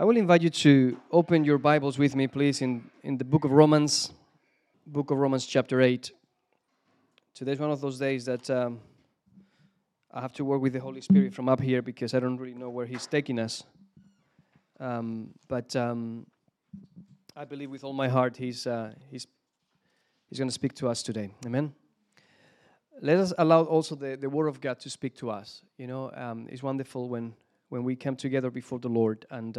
I will invite you to open your Bibles with me, please, in the book of Romans chapter 8. Today's one of those days that I have to work with the Holy Spirit from up here because I don't really know where He's taking us. But I believe with all my heart He's going to speak to us today. Amen? Let us allow also the Word of God to speak to us. You know, it's wonderful when we come together before the Lord and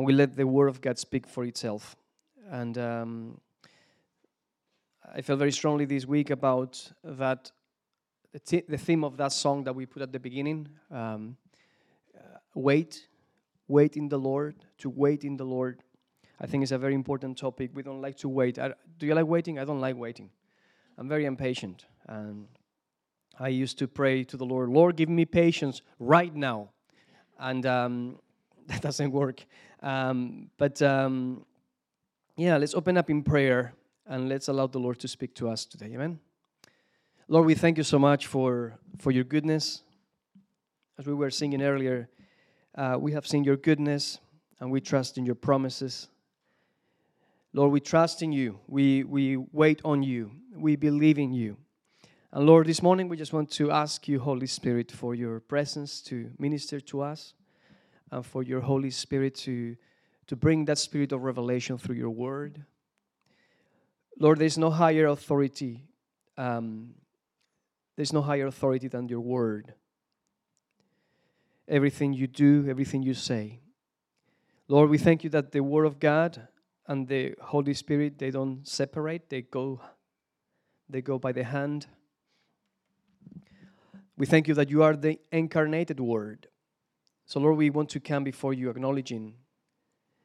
we let the Word of God speak for itself. And I felt very strongly this week about that, the theme of that song that we put at the beginning, wait in the Lord, to wait in the Lord. I think it's a very important topic. We don't like to wait. Do you like waiting? I don't like waiting. I'm very impatient, and I used to pray to the Lord, Lord, give me patience right now. And that doesn't work. But let's open up in prayer and let's allow the Lord to speak to us today. Amen. Lord, we thank you so much for your goodness. As we were singing earlier, we have seen your goodness and we trust in your promises. Lord, we trust in you. We wait on you. We believe in you. And Lord, this morning we just want to ask you, Holy Spirit, for your presence to minister to us and for your Holy Spirit to bring that spirit of revelation through your word. Lord, there's no higher authority. There's no higher authority than your word. Everything you do, everything you say. Lord, we thank you that the Word of God and the Holy Spirit, they don't separate. They go by the hand. We thank you that you are the incarnated Word. So, Lord, we want to come before you acknowledging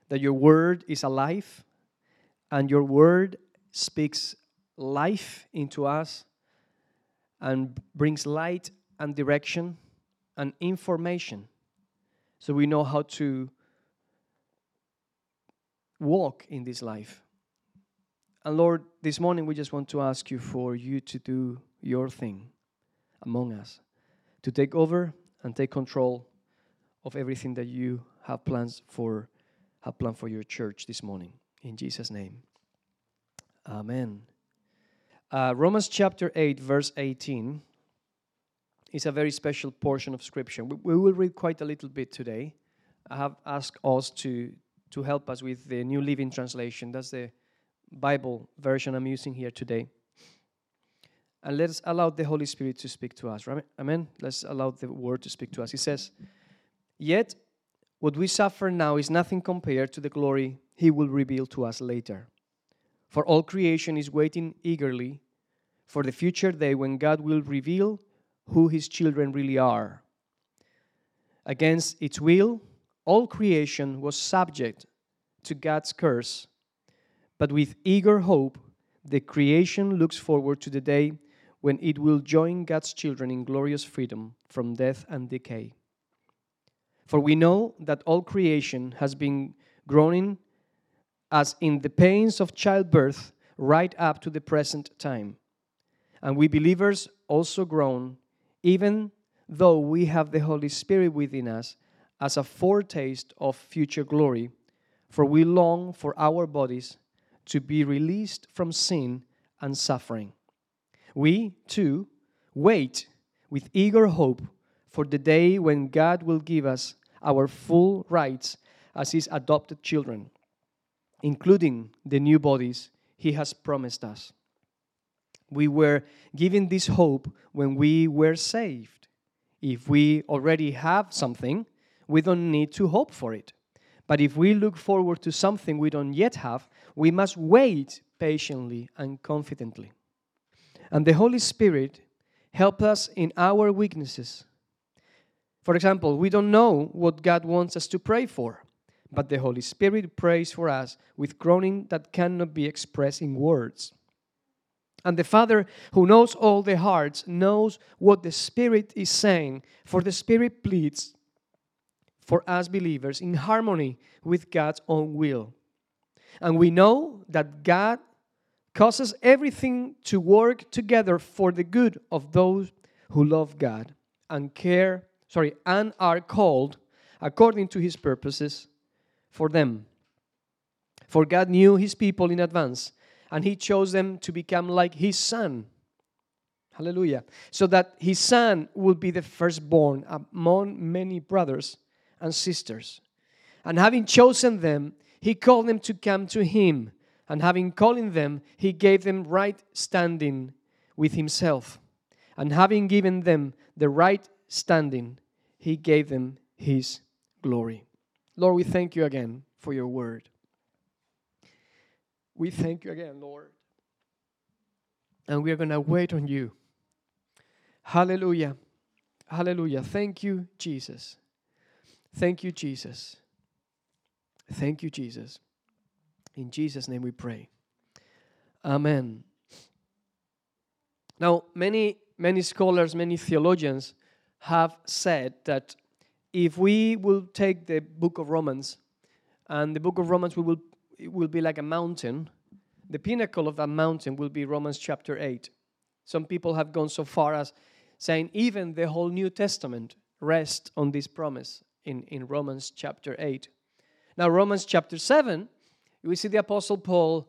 that your Word is alive and your Word speaks life into us and brings light and direction and information so we know how to walk in this life. And, Lord, this morning we just want to ask you for you to do your thing among us, to take over and take control of everything that you have planned for your church this morning. In Jesus' name. Amen. Romans chapter 8, verse 18 is a very special portion of Scripture. We will read quite a little bit today. I have asked us to help us with the New Living Translation. That's the Bible version I'm using here today. And let us allow the Holy Spirit to speak to us. Amen? Let's allow the Word to speak to us. It says, "Yet what we suffer now is nothing compared to the glory He will reveal to us later. For all creation is waiting eagerly for the future day when God will reveal who His children really are. Against its will, all creation was subject to God's curse, but with eager hope, the creation looks forward to the day when it will join God's children in glorious freedom from death and decay. For we know that all creation has been groaning as in the pains of childbirth right up to the present time. And we believers also groan, even though we have the Holy Spirit within us as a foretaste of future glory, for we long for our bodies to be released from sin and suffering. We, too, wait with eager hope for the day when God will give us our full rights as His adopted children, including the new bodies He has promised us. We were given this hope when we were saved. If we already have something, we don't need to hope for it. But if we look forward to something we don't yet have, we must wait patiently and confidently. And the Holy Spirit helps us in our weaknesses. For example, we don't know what God wants us to pray for, but the Holy Spirit prays for us with groaning that cannot be expressed in words. And the Father, who knows all the hearts, knows what the Spirit is saying, for the Spirit pleads for us believers in harmony with God's own will. And we know that God causes everything to work together for the good of those who love God and are called according to His purposes for them. For God knew His people in advance, and He chose them to become like His Son. Hallelujah. So that His Son will be the firstborn among many brothers and sisters. And having chosen them, He called them to come to Him. And having called them, He gave them right standing with Himself. And having given them the right standing, He gave them His glory. Lord, we thank You again for Your word. We thank You again, Lord. And we are going to wait on You. Hallelujah. Hallelujah. Thank You, Jesus. Thank You, Jesus. Thank You, Jesus. In Jesus' name we pray. Amen. Now, many scholars, many theologians have said that if we will take the book of Romans, and the book of Romans it will be like a mountain, the pinnacle of that mountain will be Romans chapter 8. Some people have gone so far as saying even the whole New Testament rests on this promise in Romans chapter 8. Now, Romans chapter 7, we see the Apostle Paul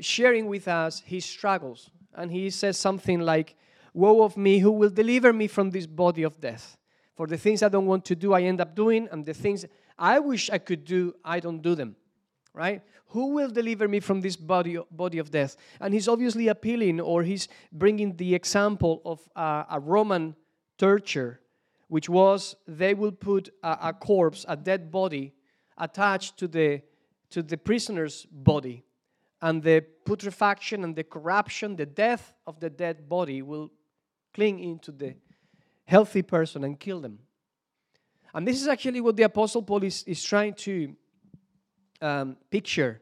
sharing with us his struggles. And he says something like, "Woe of me, who will deliver me from this body of death? For the things I don't want to do, I end up doing, and the things I wish I could do, I don't do them." Right? Who will deliver me from this body of death? And he's obviously appealing, or he's bringing the example of a Roman torture, which was they will put a corpse, a dead body, attached to the prisoner's body, and the putrefaction and the corruption, the death of the dead body will cling into the healthy person and kill them. And this is actually what the Apostle Paul is trying to picture.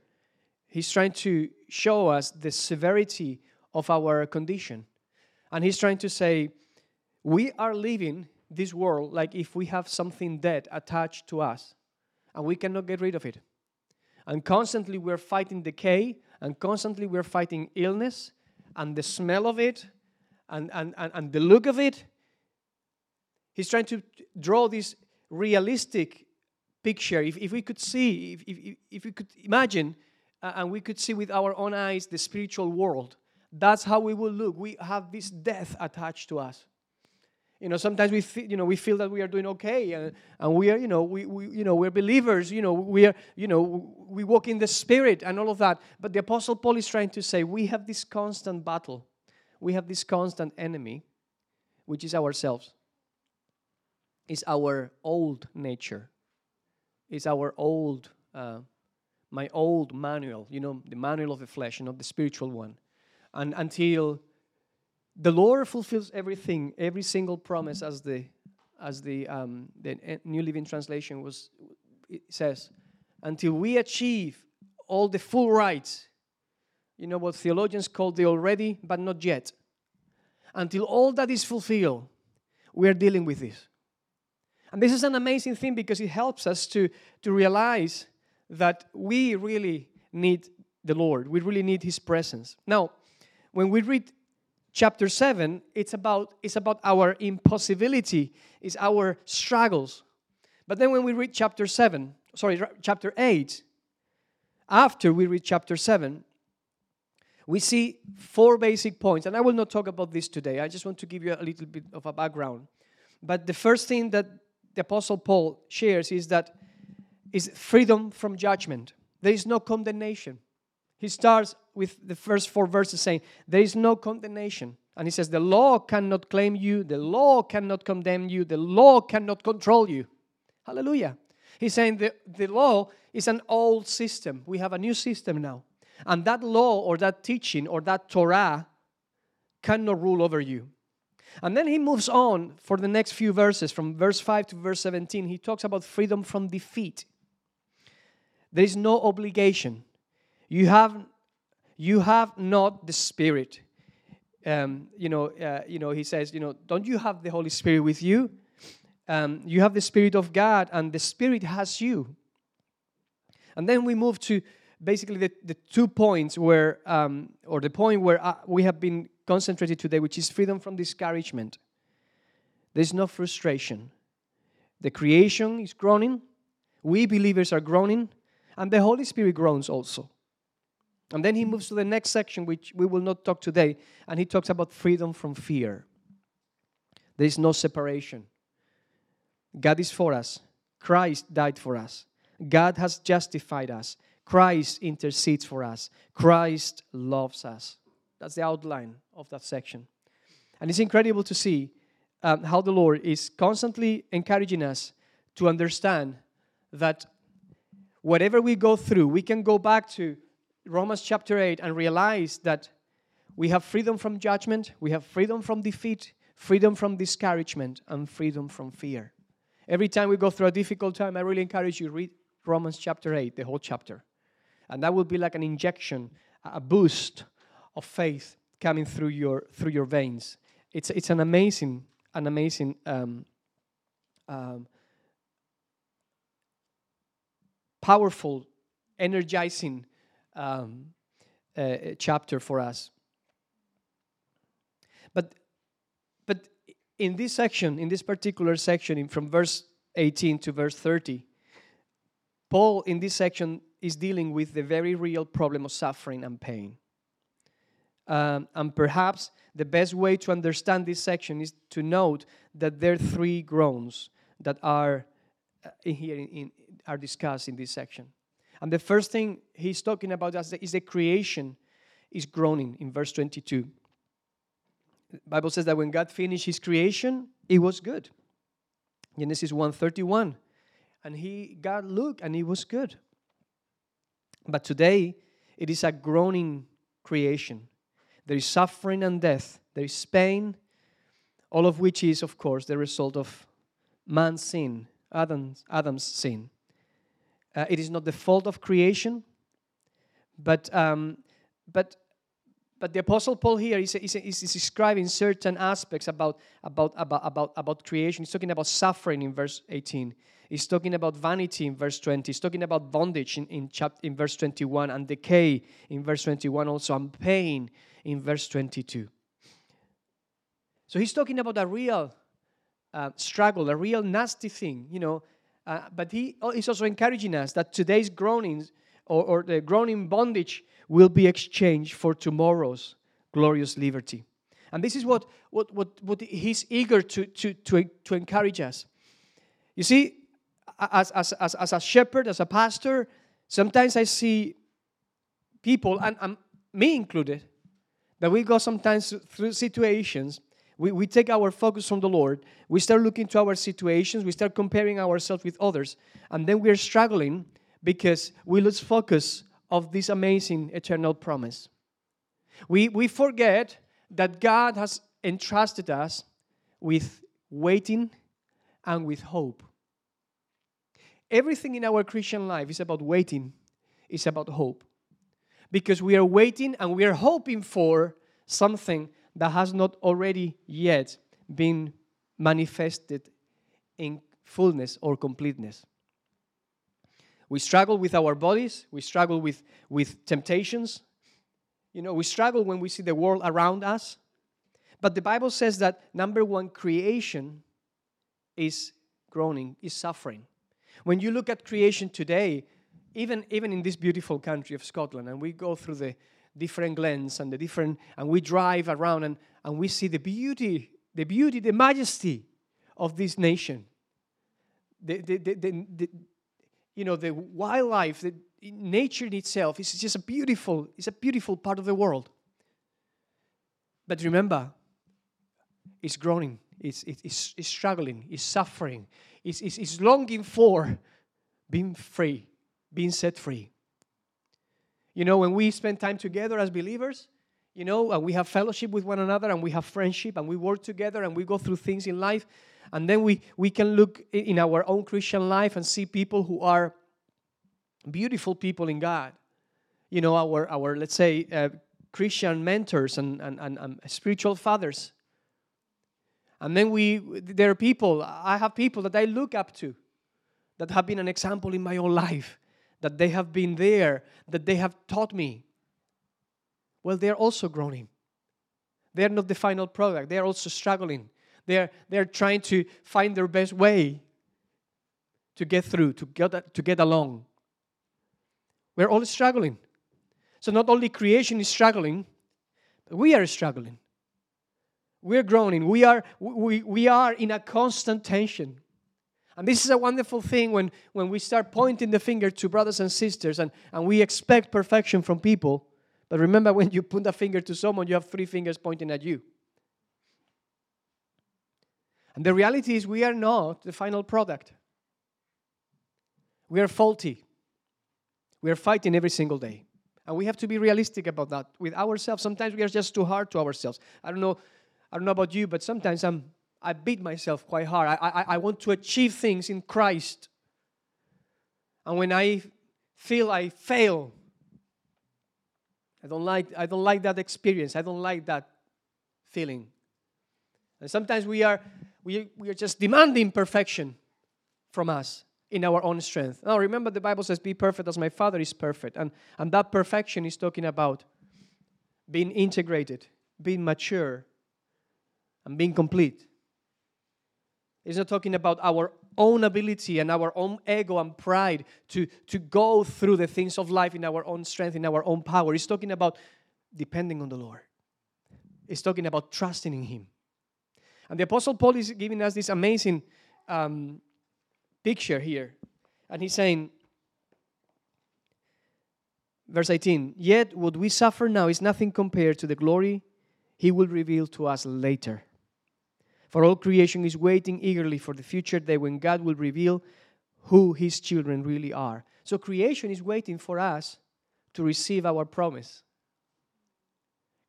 He's trying to show us the severity of our condition. And he's trying to say, we are living this world like if we have something dead attached to us, and we cannot get rid of it. And constantly we're fighting decay, and constantly we're fighting illness, and the smell of it, and the look of it. He's trying to draw this realistic picture. If we could see, if we could imagine, and we could see with our own eyes the spiritual world, that's how we will look. We have this death attached to us. You know, sometimes we feel that we are doing okay, and we are, we're believers, we walk in the Spirit and all of that. But the Apostle Paul is trying to say we have this constant battle. We have this constant enemy, which is ourselves. It's our old nature. It's our old, my old manual, the manual of the flesh and of the spiritual one. And until the Lord fulfills everything, every single promise, as the New Living Translation says, until we achieve all the full rights, what theologians call the already but not yet. Until all that is fulfilled, we are dealing with this. And this is an amazing thing because it helps us to realize that we really need the Lord. We really need His presence. Now, when we read chapter 7, it's about our impossibility, it's our struggles. But then when we read chapter 8, after we read chapter 7, we see four basic points. And I will not talk about this today. I just want to give you a little bit of a background. But the first thing that the Apostle Paul shares is freedom from judgment. There is no condemnation. He starts with the first four verses saying, there is no condemnation. And he says, the law cannot claim you. The law cannot condemn you. The law cannot control you. Hallelujah. He's saying the law is an old system. We have a new system now. And that law or that teaching or that Torah cannot rule over you. And then he moves on for the next few verses. From verse 5 to verse 17, he talks about freedom from defeat. There is no obligation. You have not the Spirit. He says, don't you have the Holy Spirit with you? You have the Spirit of God, and the Spirit has you. And then we move to basically the 2 points where, or the point where we have been concentrated today, which is freedom from discouragement. There's no frustration. The creation is groaning. We believers are groaning. And the Holy Spirit groans also. And then he moves to the next section, which we will not talk today. And he talks about freedom from fear. There is no separation. God is for us. Christ died for us. God has justified us. Christ intercedes for us. Christ loves us. That's the outline of that section. And it's incredible to see how the Lord is constantly encouraging us to understand that whatever we go through, we can go back to Romans chapter 8 and realize that we have freedom from judgment, we have freedom from defeat, freedom from discouragement, and freedom from fear. Every time we go through a difficult time, I really encourage you to read Romans chapter 8, the whole chapter. And that will be like an injection, a boost of faith coming through your veins. It's an amazing powerful, energizing chapter for us. But in this section, in this particular section, from verse 18 to verse 30, Paul in this section is dealing with the very real problem of suffering and pain. And perhaps the best way to understand this section is to note that there are three groans that are here are discussed in this section. And the first thing he's talking about is the creation is groaning in verse 22. The Bible says that when God finished His creation, it was good. Genesis 1:31, and God looked and it was good. But today, it is a groaning creation. There is suffering and death. There is pain, all of which is, of course, the result of man's sin, Adam's sin. It is not the fault of creation, but the Apostle Paul here is describing certain aspects about creation. He's talking about suffering in verse 18. He's talking about vanity in verse 20. He's talking about bondage in verse 21 and decay in verse 21 also, and pain in verse 22. So he's talking about a real struggle, a real nasty thing, you know. But he is also encouraging us that today's groanings or the groaning bondage will be exchanged for tomorrow's glorious liberty. And this is what he's eager to encourage us. You see, as a shepherd, as a pastor, sometimes I see people, and me included, that we go sometimes through situations. We take our focus from the Lord. We start looking to our situations. We start comparing ourselves with others. And then we're struggling because we lose focus of this amazing eternal promise. We forget that God has entrusted us with waiting and with hope. Everything in our Christian life is about waiting. It's about hope. Because we are waiting and we are hoping for something that has not already yet been manifested in fullness or completeness. We struggle with our bodies. We struggle with temptations. You know, we struggle when we see the world around us. But the Bible says that, number one, creation is groaning, is suffering. When you look at creation today, even in this beautiful country of Scotland, and we go through the different glens and we drive around and we see the beauty, the majesty of this nation. The wildlife, the nature in itself is just a beautiful part of the world. But remember, it's groaning, it's struggling, it's suffering, it's longing for being free, being set free. You know, when we spend time together as believers, you know, and we have fellowship with one another and we have friendship and we work together and we go through things in life, and then we can look in our own Christian life and see people who are beautiful people in God. You know, our let's say, Christian mentors and spiritual fathers. And then there are people, I have people that I look up to that have been an example in my own life. That they have been there, that they have taught me. Well, they are also groaning. They are not the final product. They are also struggling. They are trying to find their best way. to get through, to get along. We're all struggling. So not only creation is struggling, but we are struggling. We're groaning. We are in a constant tension. And this is a wonderful thing when we start pointing the finger to brothers and sisters and we expect perfection from people. But remember, when you put a finger to someone, you have three fingers pointing at you. And the reality is we are not the final product. We are faulty. We are fighting every single day. And we have to be realistic about that with ourselves. Sometimes we are just too hard to ourselves. I don't know about you, but sometimes I beat myself quite hard. I want to achieve things in Christ. And when I feel I fail, I don't like that experience. I don't like that feeling. And sometimes we are just demanding perfection from us in our own strength. Now remember, the Bible says, "Be perfect as my Father is perfect." And that perfection is talking about being integrated, being mature, and being complete. It's not talking about our own ability and our own ego and pride to go through the things of life in our own strength, in our own power. It's talking about depending on the Lord. It's talking about trusting in Him. And the Apostle Paul is giving us this amazing picture here. And he's saying, verse 18, "Yet what we suffer now is nothing compared to the glory He will reveal to us later. For all creation is waiting eagerly for the future day when God will reveal who His children really are." So creation is waiting for us to receive our promise.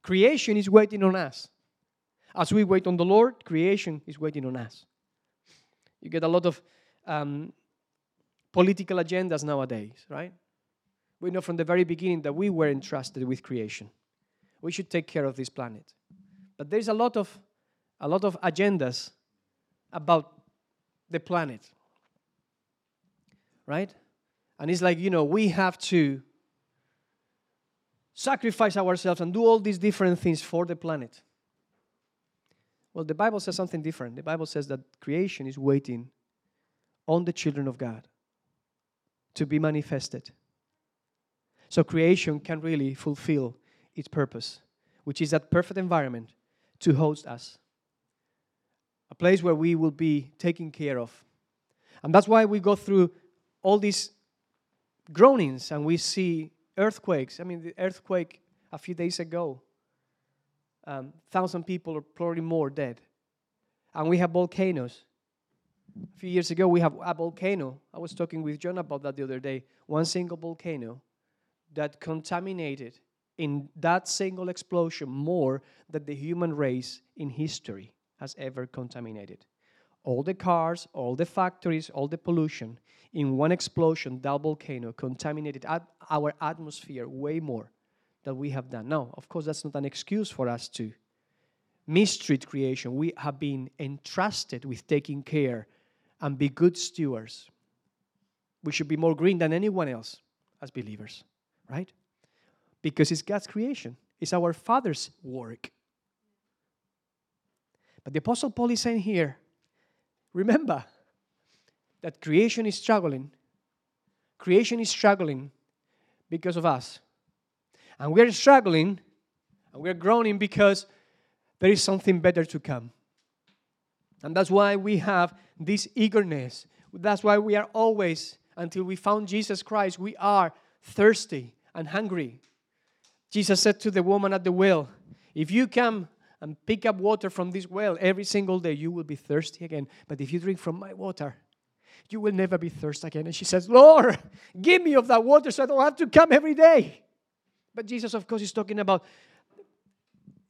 Creation is waiting on us. As we wait on the Lord, creation is waiting on us. You get a lot of political agendas nowadays, right? We know from the very beginning that we were entrusted with creation. We should take care of this planet. But there's a lot of agendas about the planet, right? And it's like, we have to sacrifice ourselves and do all these different things for the planet. Well, the Bible says something different. The Bible says that creation is waiting on the children of God to be manifested. So creation can really fulfill its purpose, which is that perfect environment to host us. A place where we will be taken care of. And that's why we go through all these groanings and we see earthquakes. I mean, the earthquake a few days ago, 1,000 people or probably more dead. And we have volcanoes. A few years ago, we have a volcano. I was talking with John about that the other day. One single volcano that contaminated in that single explosion more than the human race in history has ever contaminated. All the cars, all the factories, all the pollution, in one explosion, that volcano contaminated our atmosphere way more than we have done. Now, of course, that's not an excuse for us to mistreat creation. We have been entrusted with taking care and be good stewards. We should be more green than anyone else as believers, right? Because it's God's creation. It's our Father's work. But the Apostle Paul is saying here, remember that creation is struggling. Creation is struggling because of us. And we're struggling and we're groaning because there is something better to come. And that's why we have this eagerness. That's why we are always, until we found Jesus Christ, we are thirsty and hungry. Jesus said to the woman at the well, "If you come and pick up water from this well every single day, you will be thirsty again. But if you drink from my water, you will never be thirsty again." And she says, "Lord, give me of that water so I don't have to come every day." But Jesus, of course, is talking about,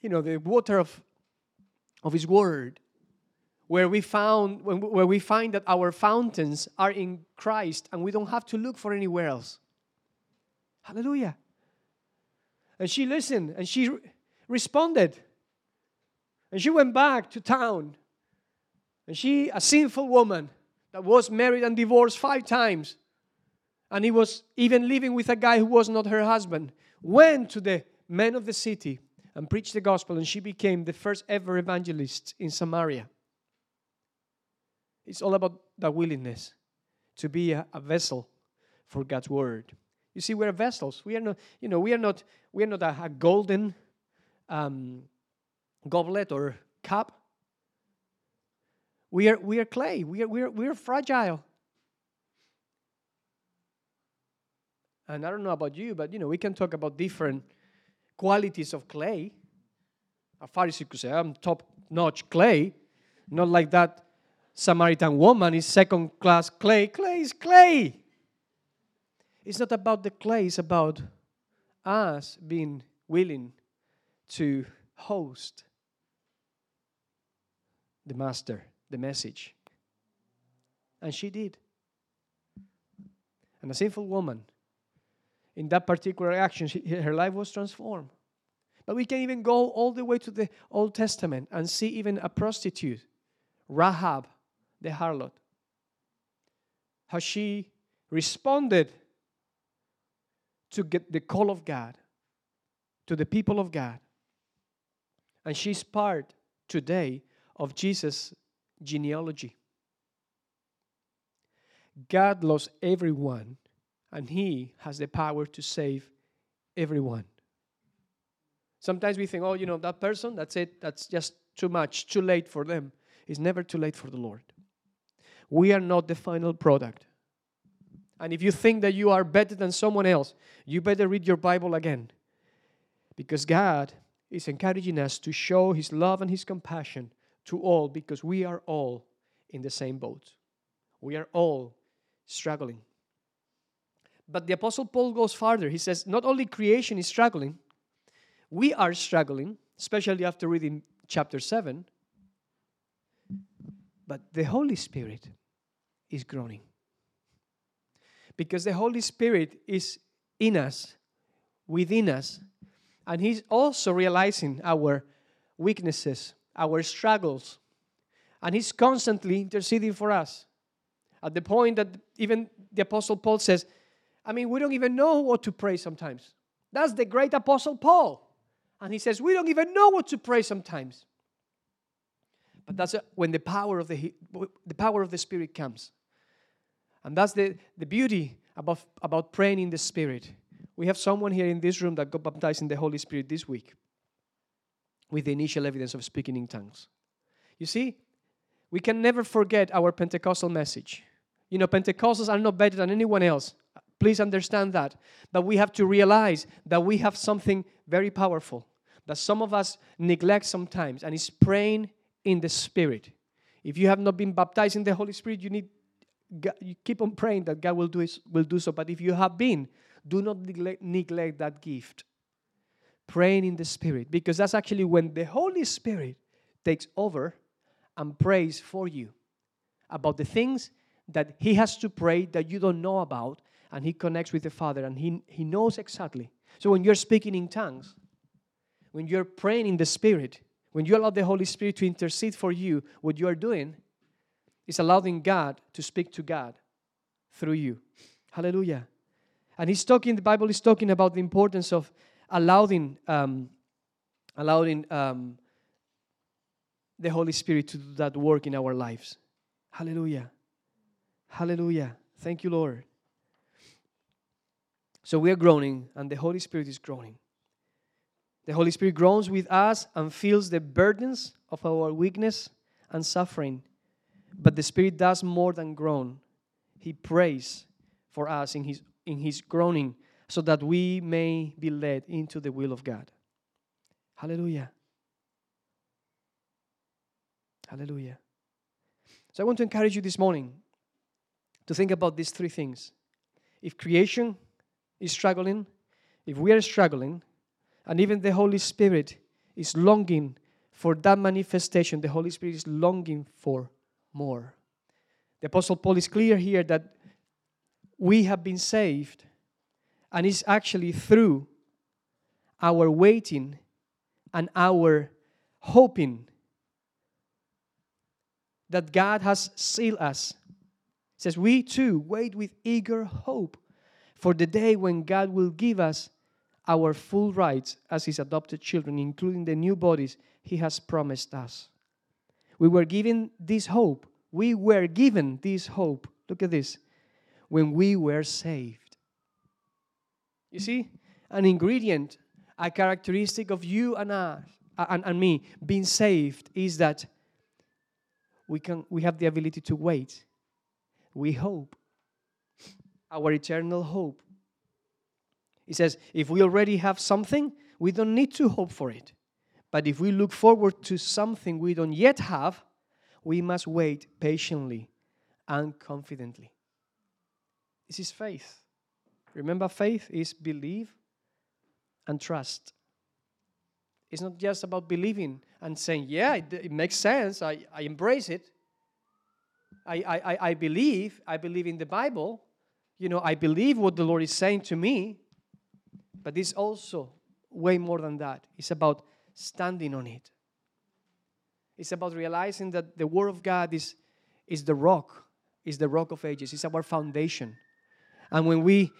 the water of His Word, where we find that our fountains are in Christ and we don't have to look for anywhere else. Hallelujah. And she listened and she responded. And she went back to town. And she, a sinful woman that was married and divorced 5 times, and he was even living with a guy who was not her husband, went to the men of the city and preached the gospel, and she became the first ever evangelist in Samaria. It's all about that willingness to be a vessel for God's word. You see, we're vessels. We are not, you know, we are not a golden goblet or cup. We are clay. We are fragile. And I don't know about you, but you know, we can talk about different qualities of clay. A Pharisee could say, "I'm top-notch clay," not like that Samaritan woman is second-class clay. Clay is clay. It's not about the clay. It's about us being willing to host the master, the message. And she did. And a sinful woman, in that particular action, her life was transformed. But we can even go all the way to the Old Testament and see even a prostitute, Rahab, the harlot, how she responded to get the call of God, to the people of God. And she's part today of Jesus' genealogy. God loves everyone, and He has the power to save everyone. Sometimes we think, oh, you know, that person, that's it. That's just too much, too late for them. It's never too late for the Lord. We are not the final product. And if you think that you are better than someone else, you better read your Bible again. Because God is encouraging us to show His love and His compassion to all, because we are all in the same boat. We are all struggling. But the Apostle Paul goes farther. He says, not only creation is struggling, we are struggling, especially after reading chapter 7, but the Holy Spirit is groaning. Because the Holy Spirit is in us, within us, and He's also realizing our weaknesses, our struggles, and He's constantly interceding for us. At the point that even the Apostle Paul says, I mean, we don't even know what to pray sometimes. That's the great Apostle Paul. And he says, we don't even know what to pray sometimes. But that's when the power of the Spirit comes. And that's the beauty about praying in the Spirit. We have someone here in this room that got baptized in the Holy Spirit this week with the initial evidence of speaking in tongues. You see, we can never forget our Pentecostal message. You know, Pentecostals are not better than anyone else. Please understand that. But we have to realize that we have something very powerful that some of us neglect sometimes, and it's praying in the Spirit. If you have not been baptized in the Holy Spirit, you keep on praying that God will do so. But if you have been, do not neglect that gift. Praying in the Spirit, because that's actually when the Holy Spirit takes over and prays for you about the things that He has to pray that you don't know about, and He connects with the Father, and He knows exactly. So when you're speaking in tongues, when you're praying in the Spirit, when you allow the Holy Spirit to intercede for you, what you are doing is allowing God to speak to God through you. Hallelujah. And the Bible is talking about the importance of allowing the Holy Spirit to do that work in our lives. Hallelujah. Hallelujah. Thank you, Lord. So we are groaning, and the Holy Spirit is groaning. The Holy Spirit groans with us and feels the burdens of our weakness and suffering. But the Spirit does more than groan. He prays for us in His groaning, so that we may be led into the will of God. Hallelujah. Hallelujah. So I want to encourage you this morning to think about these three things. If creation is struggling, if we are struggling, and even the Holy Spirit is longing for that manifestation, the Holy Spirit is longing for more. The Apostle Paul is clear here that we have been saved, and it's actually through our waiting and our hoping that God has sealed us. It says, we too wait with eager hope for the day when God will give us our full rights as His adopted children, including the new bodies He has promised us. We were given this hope. Look at this. when we were saved. You see, an ingredient, a characteristic of you and I, and me being saved is that we have the ability to wait. We hope. Our eternal hope. He says, if we already have something, we don't need to hope for it. But if we look forward to something we don't yet have, we must wait patiently and confidently. This is faith. Remember, faith is belief and trust. It's not just about believing and saying, yeah, it makes sense, I embrace it. I believe in the Bible. You know, I believe what the Lord is saying to me. But it's also way more than that. It's about standing on it. It's about realizing that the Word of God is the rock of ages. It's our foundation. And when we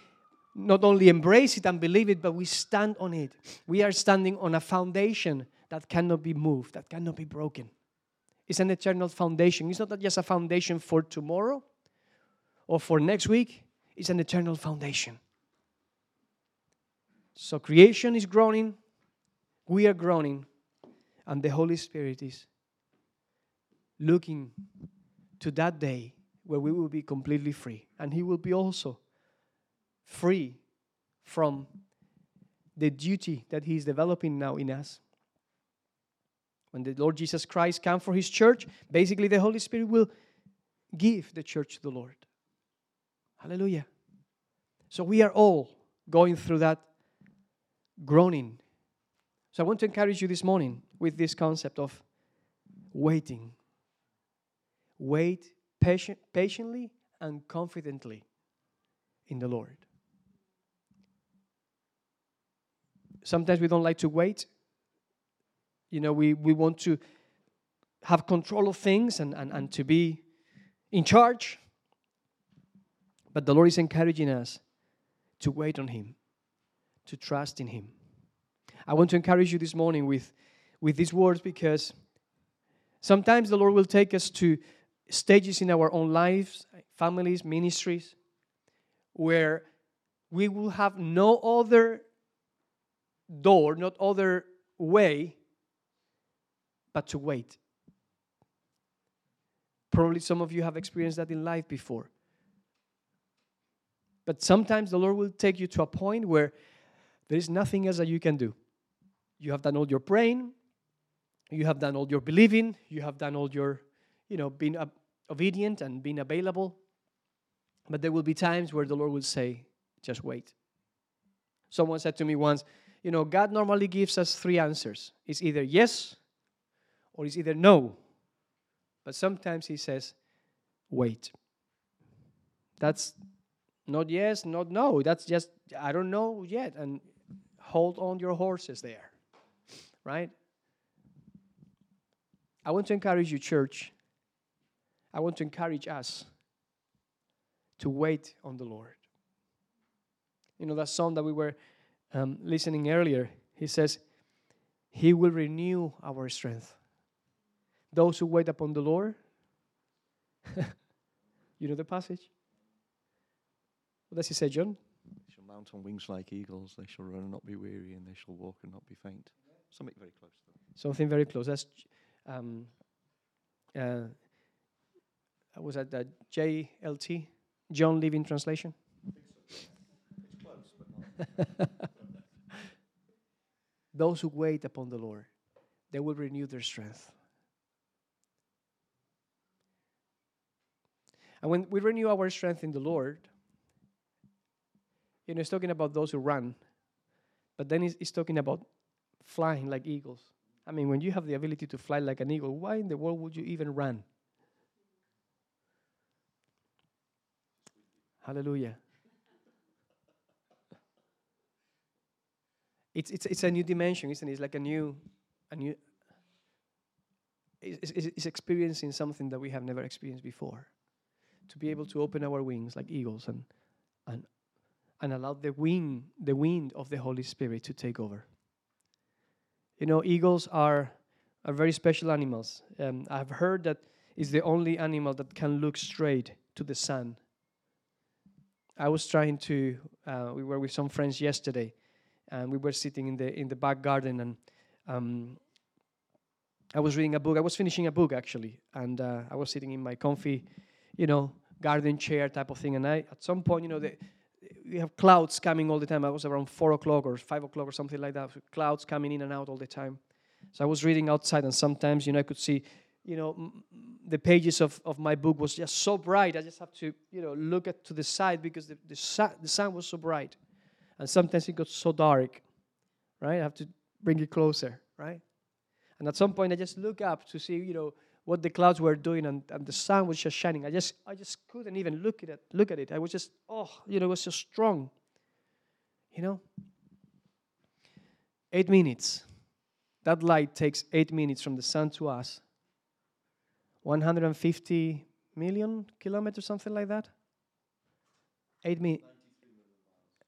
not only embrace it and believe it, but we stand on it, we are standing on a foundation that cannot be moved, that cannot be broken. It's an eternal foundation. It's not just a foundation for tomorrow or for next week. It's an eternal foundation. So creation is groaning, we are groaning, and the Holy Spirit is looking to that day where we will be completely free. And He will be also free from the duty that He is developing now in us. When the Lord Jesus Christ comes for His church, basically the Holy Spirit will give the church to the Lord. Hallelujah. So we are all going through that groaning. So I want to encourage you this morning with this concept of waiting. Wait patiently and confidently in the Lord. Sometimes we don't like to wait. You know, we want to have control of things and to be in charge. But the Lord is encouraging us to wait on Him, to trust in Him. I want to encourage you this morning with these words, because sometimes the Lord will take us to stages in our own lives, families, ministries, where we will have no other door, no other way but to wait. Probably some of you have experienced that in life before. But sometimes the Lord will take you to a point where there is nothing else that you can do. You have done all your praying. You have done all your believing. You have done all your, being obedient and being available. But there will be times where the Lord will say, just wait. Someone said to me once, God normally gives us three answers. It's either yes or it's either no. But sometimes He says, wait. That's not yes, not no. That's just, I don't know yet. And hold on your horses there. Right? I want to encourage you, church. I want to encourage us to wait on the Lord. That song that we were listening earlier, he says, He will renew our strength. Those who wait upon the Lord. You know the passage? What does he say, John? They shall mount on wings like eagles. They shall run and not be weary, and they shall walk and not be faint. Something very close to that. Something very close. That's was that the JLT, John Living Translation? It's close, but not. Those who wait upon the Lord, they will renew their strength. And when we renew our strength in the Lord, it's talking about those who run, but then it's talking about flying like eagles. I mean, when you have the ability to fly like an eagle, why in the world would you even run? Hallelujah. It's a new dimension, isn't it? It's like a new. It's experiencing something that we have never experienced before. To be able to open our wings like eagles and allow the wind of the Holy Spirit to take over. Eagles are very special animals. I've heard that it's the only animal that can look straight to the sun I was trying to, we were with some friends yesterday, and we were sitting in the back garden, and I was reading a book. I was finishing a book, actually, and I was sitting in my comfy, garden chair type of thing, and at some point, we have clouds coming all the time. I was around 4 o'clock or 5 o'clock or something like that, clouds coming in and out all the time. So I was reading outside, and sometimes, I could see, the pages of my book was just so bright. I just have to, look to the side because the sun was so bright. And sometimes it got so dark, right? I have to bring it closer, right? And at some point, I just look up to see, what the clouds were doing, and the sun was just shining. I just couldn't even look at it. I was just, it was so strong, 8 minutes. That light takes 8 minutes from the sun to us. 150 million kilometers, something like that.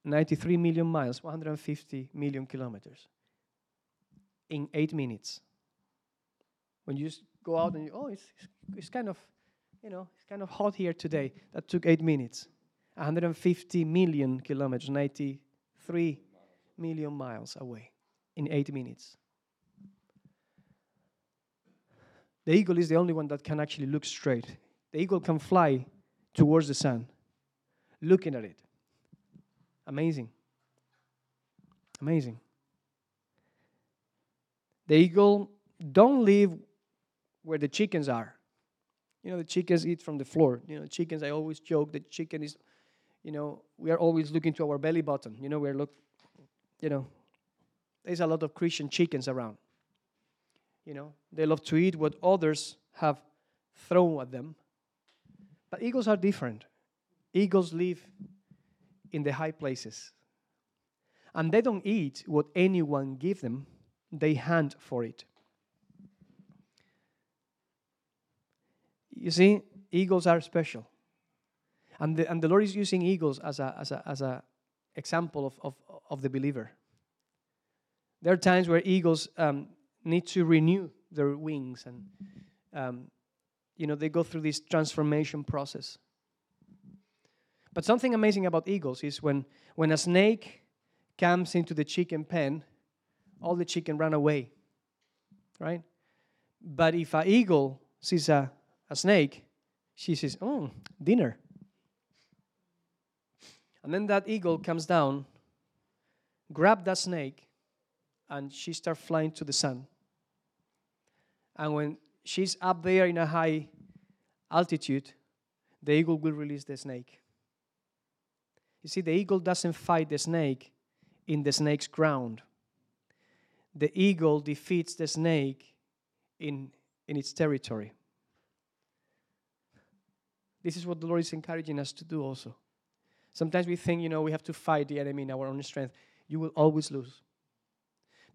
93 million miles, 150 million kilometers in 8 minutes. When you go out and you, it's kind of, it's kind of hot here today. That took 8 minutes. 150 million kilometers, 93 million miles away in 8 minutes. The eagle is the only one that can actually look straight. The eagle can fly towards the sun, looking at it. Amazing. Amazing. The eagle don't live where the chickens are. The chickens eat from the floor. Chickens, I always joke that chicken is, we are always looking to our belly button. There's a lot of Christian chickens around. They love to eat what others have thrown at them. But eagles are different. Eagles live in the high places. And they don't eat what anyone gives them. They hunt for it. You see, eagles are special. And the Lord is using eagles as a example of the believer. There are times where eagles need to renew their wings, and they go through this transformation process. But something amazing about eagles is when a snake comes into the chicken pen, all the chicken run away, right? But if an eagle sees a snake, she says, "Oh, dinner." And then that eagle comes down, grabs that snake, and she starts flying to the sun. And when she's up there in a high altitude, the eagle will release the snake. You see, the eagle doesn't fight the snake in the snake's ground. The eagle defeats the snake in its territory. This is what the Lord is encouraging us to do also. Sometimes we think, we have to fight the enemy in our own strength. You will always lose.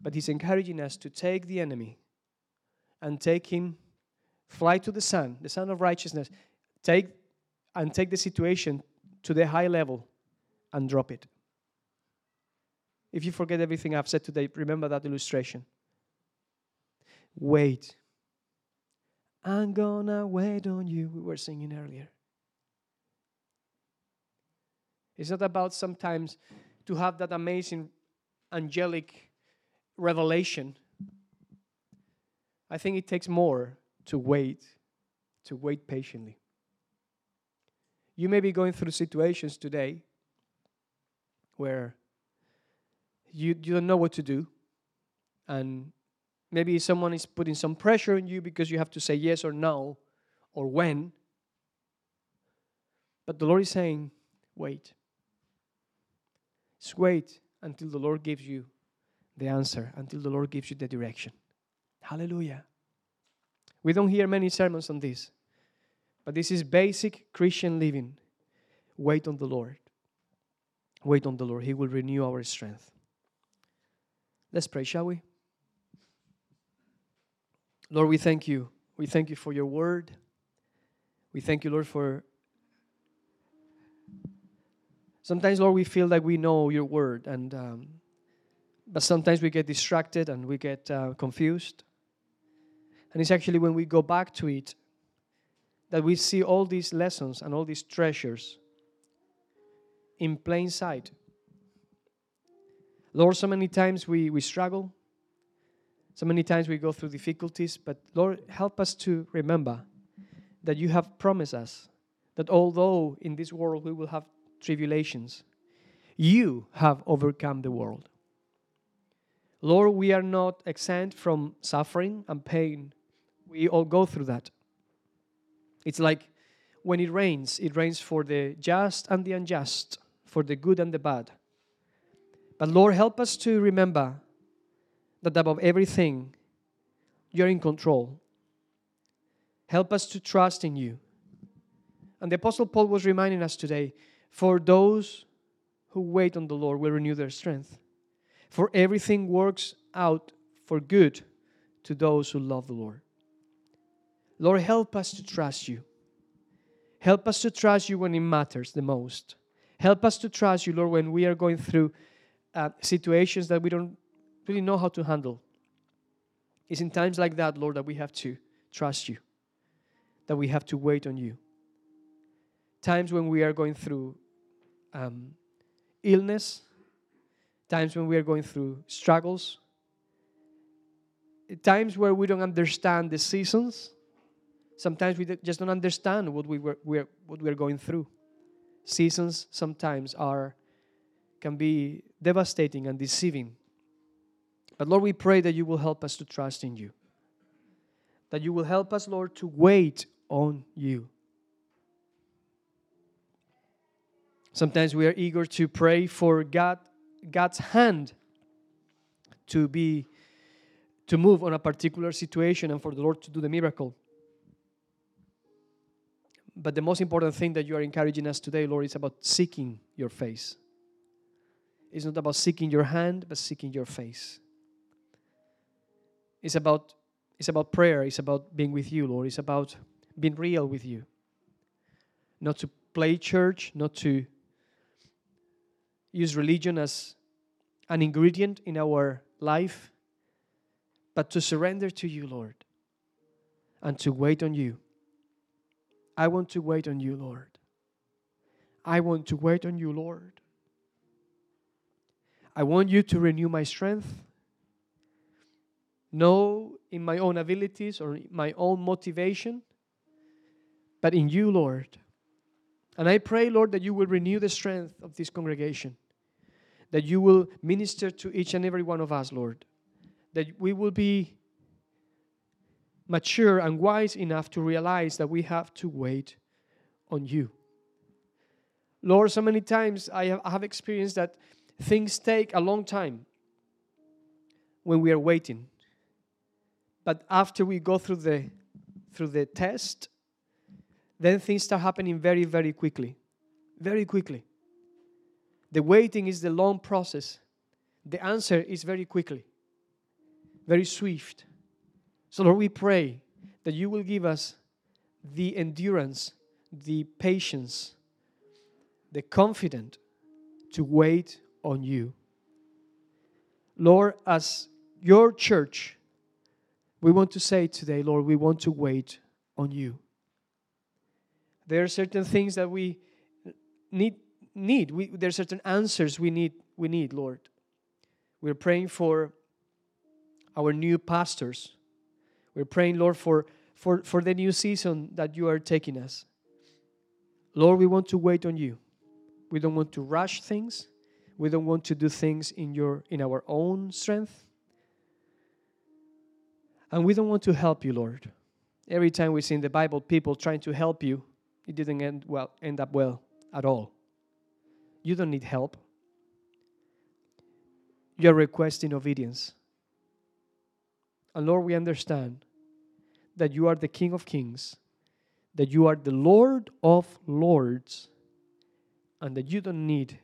But He's encouraging us to take the enemy and take him, fly to the sun of righteousness, take the situation to the high level and drop it. If you forget everything I've said today, remember that illustration. Wait. I'm gonna wait on you, we were singing earlier. It's not about sometimes to have that amazing angelic revelation. I think it takes more to wait patiently. You may be going through situations today where you don't know what to do, and maybe someone is putting some pressure on you because you have to say yes or no or when. But the Lord is saying, wait. Just wait until the Lord gives you the answer, until the Lord gives you the direction. Hallelujah. We don't hear many sermons on this, but this is basic Christian living. Wait on the Lord. Wait on the Lord. He will renew our strength. Let's pray, shall we? Lord, we thank you. We thank you for your word. We thank you, Lord, for... Sometimes, Lord, we feel like we know your word, and but sometimes we get distracted and we get confused. And it's actually when we go back to it that we see all these lessons and all these treasures in plain sight. Lord, so many times we struggle. So many times we go through difficulties. But Lord, help us to remember that you have promised us that although in this world we will have tribulations, you have overcome the world. Lord, we are not exempt from suffering and pain. We all go through that. It's like when it rains for the just and the unjust, for the good and the bad. But Lord, help us to remember that above everything, you're in control. Help us to trust in you. And the Apostle Paul was reminding us today, for those who wait on the Lord will renew their strength. For everything works out for good to those who love the Lord. Lord, help us to trust you. Help us to trust you when it matters the most. Help us to trust you, Lord, when we are going through situations that we don't really know how to handle. It's in times like that, Lord, that we have to trust you, that we have to wait on you. Times when we are going through illness, times when we are going through struggles, times where we don't understand the seasons. Sometimes we just don't understand what we are going through. Seasons sometimes can be devastating and deceiving. But Lord, we pray that you will help us to trust in you. That you will help us, Lord, to wait on you. Sometimes we are eager to pray for God's hand to move on a particular situation and for the Lord to do the miracle. But the most important thing that you are encouraging us today, Lord, is about seeking your face. It's not about seeking your hand, but seeking your face. It's about prayer. It's about being with you, Lord. It's about being real with you. Not to play church, not to use religion as an ingredient in our life, but to surrender to you, Lord, and to wait on you. I want to wait on you, Lord. I want to wait on you, Lord. I want you to renew my strength. No in my own abilities or my own motivation, but in you, Lord. And I pray, Lord, that you will renew the strength of this congregation, that you will minister to each and every one of us, Lord, that we will be mature and wise enough to realize that we have to wait on you. Lord, so many times I have experienced that things take a long time when we are waiting. But after we go through the test, then things start happening very, very quickly. Very quickly. The waiting is the long process. The answer is very quickly. Very swift. So, Lord, we pray that you will give us the endurance, the patience, the confidence to wait on you. Lord, as your church, we want to say today, Lord, we want to wait on you. There are certain things that we need. There are certain answers we need, Lord. We're praying for our new pastors. We're praying, Lord, for the new season that you are taking us. Lord, we want to wait on you. We don't want to rush things. We don't want to do things in our own strength. And we don't want to help you, Lord. Every time we see in the Bible people trying to help you, it didn't end up well at all. You don't need help. You're requesting obedience. And Lord, we understand that you are the King of Kings, that you are the Lord of Lords, and that you don't need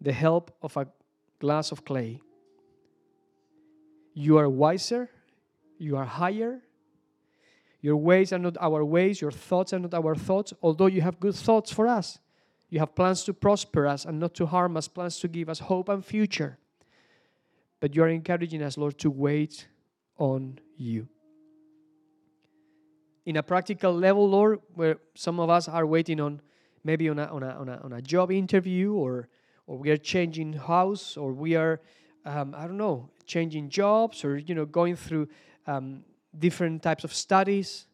the help of a glass of clay. You are wiser, you are higher, your ways are not our ways, your thoughts are not our thoughts, although you have good thoughts for us. You have plans to prosper us and not to harm us, plans to give us hope and future. But you are encouraging us, Lord, to wait on you. In a practical level, Lord, where some of us are waiting on maybe on a job interview, or we are changing house, or we are, I don't know, changing jobs, or going through different types of studies.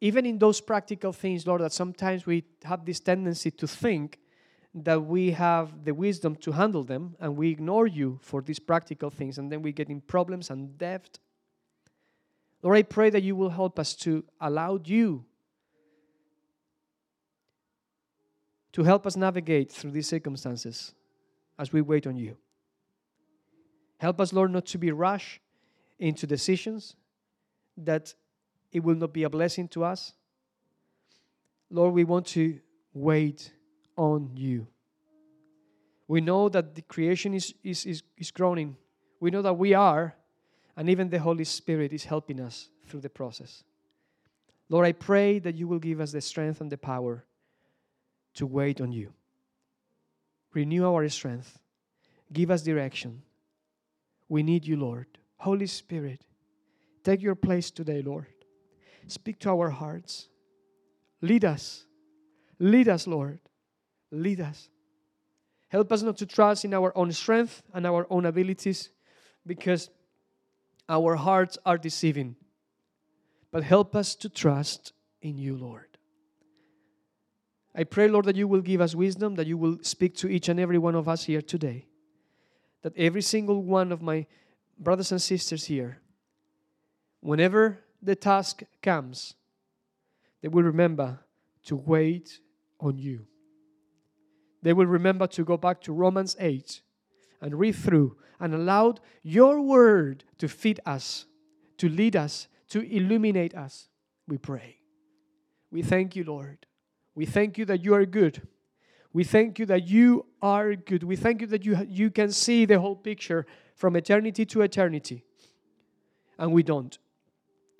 Even in those practical things, Lord, that sometimes we have this tendency to think that we have the wisdom to handle them, and we ignore you for these practical things, and then we get in problems and debt. Lord, I pray that you will help us to allow you to help us navigate through these circumstances as we wait on you. Help us, Lord, not to be rushed into decisions that it will not be a blessing to us. Lord, we want to wait on you. We know that the creation is groaning. We know that we are, and even the Holy Spirit is helping us through the process. Lord, I pray that you will give us the strength and the power to wait on you. Renew our strength. Give us direction. We need you, Lord. Holy Spirit, take your place today, Lord. Speak to our hearts. Lead us. Lead us, Lord. Lead us. Help us not to trust in our own strength and our own abilities, because our hearts are deceiving. But help us to trust in you, Lord. I pray, Lord, that you will give us wisdom, that you will speak to each and every one of us here today, that every single one of my brothers and sisters here, whenever the task comes, they will remember to wait on you. They will remember to go back to Romans 8 and read through and allow your word to feed us, to lead us, to illuminate us. We pray. We thank you, Lord. We thank you that you are good. We thank you that you are good. We thank you that you can see the whole picture from eternity to eternity. And we don't.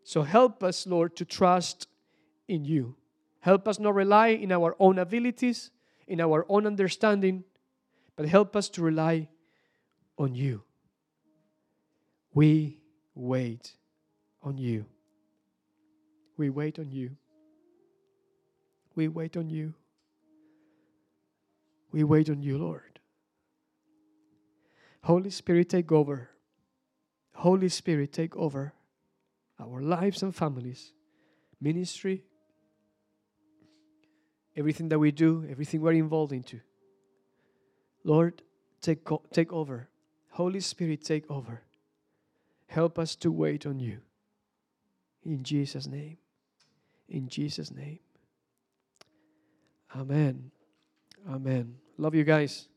So help us, Lord, to trust in you. Help us not rely in our own abilities, in our own understanding, but help us to rely on you. We wait on you. We wait on you. We wait on you. We wait on you, Lord. Holy Spirit, take over. Holy Spirit, take over our lives and families, ministry, everything that we do, everything we're involved into. Lord, take over. Holy Spirit, take over. Help us to wait on you. In Jesus' name. In Jesus' name. Amen. Amen. Love you guys.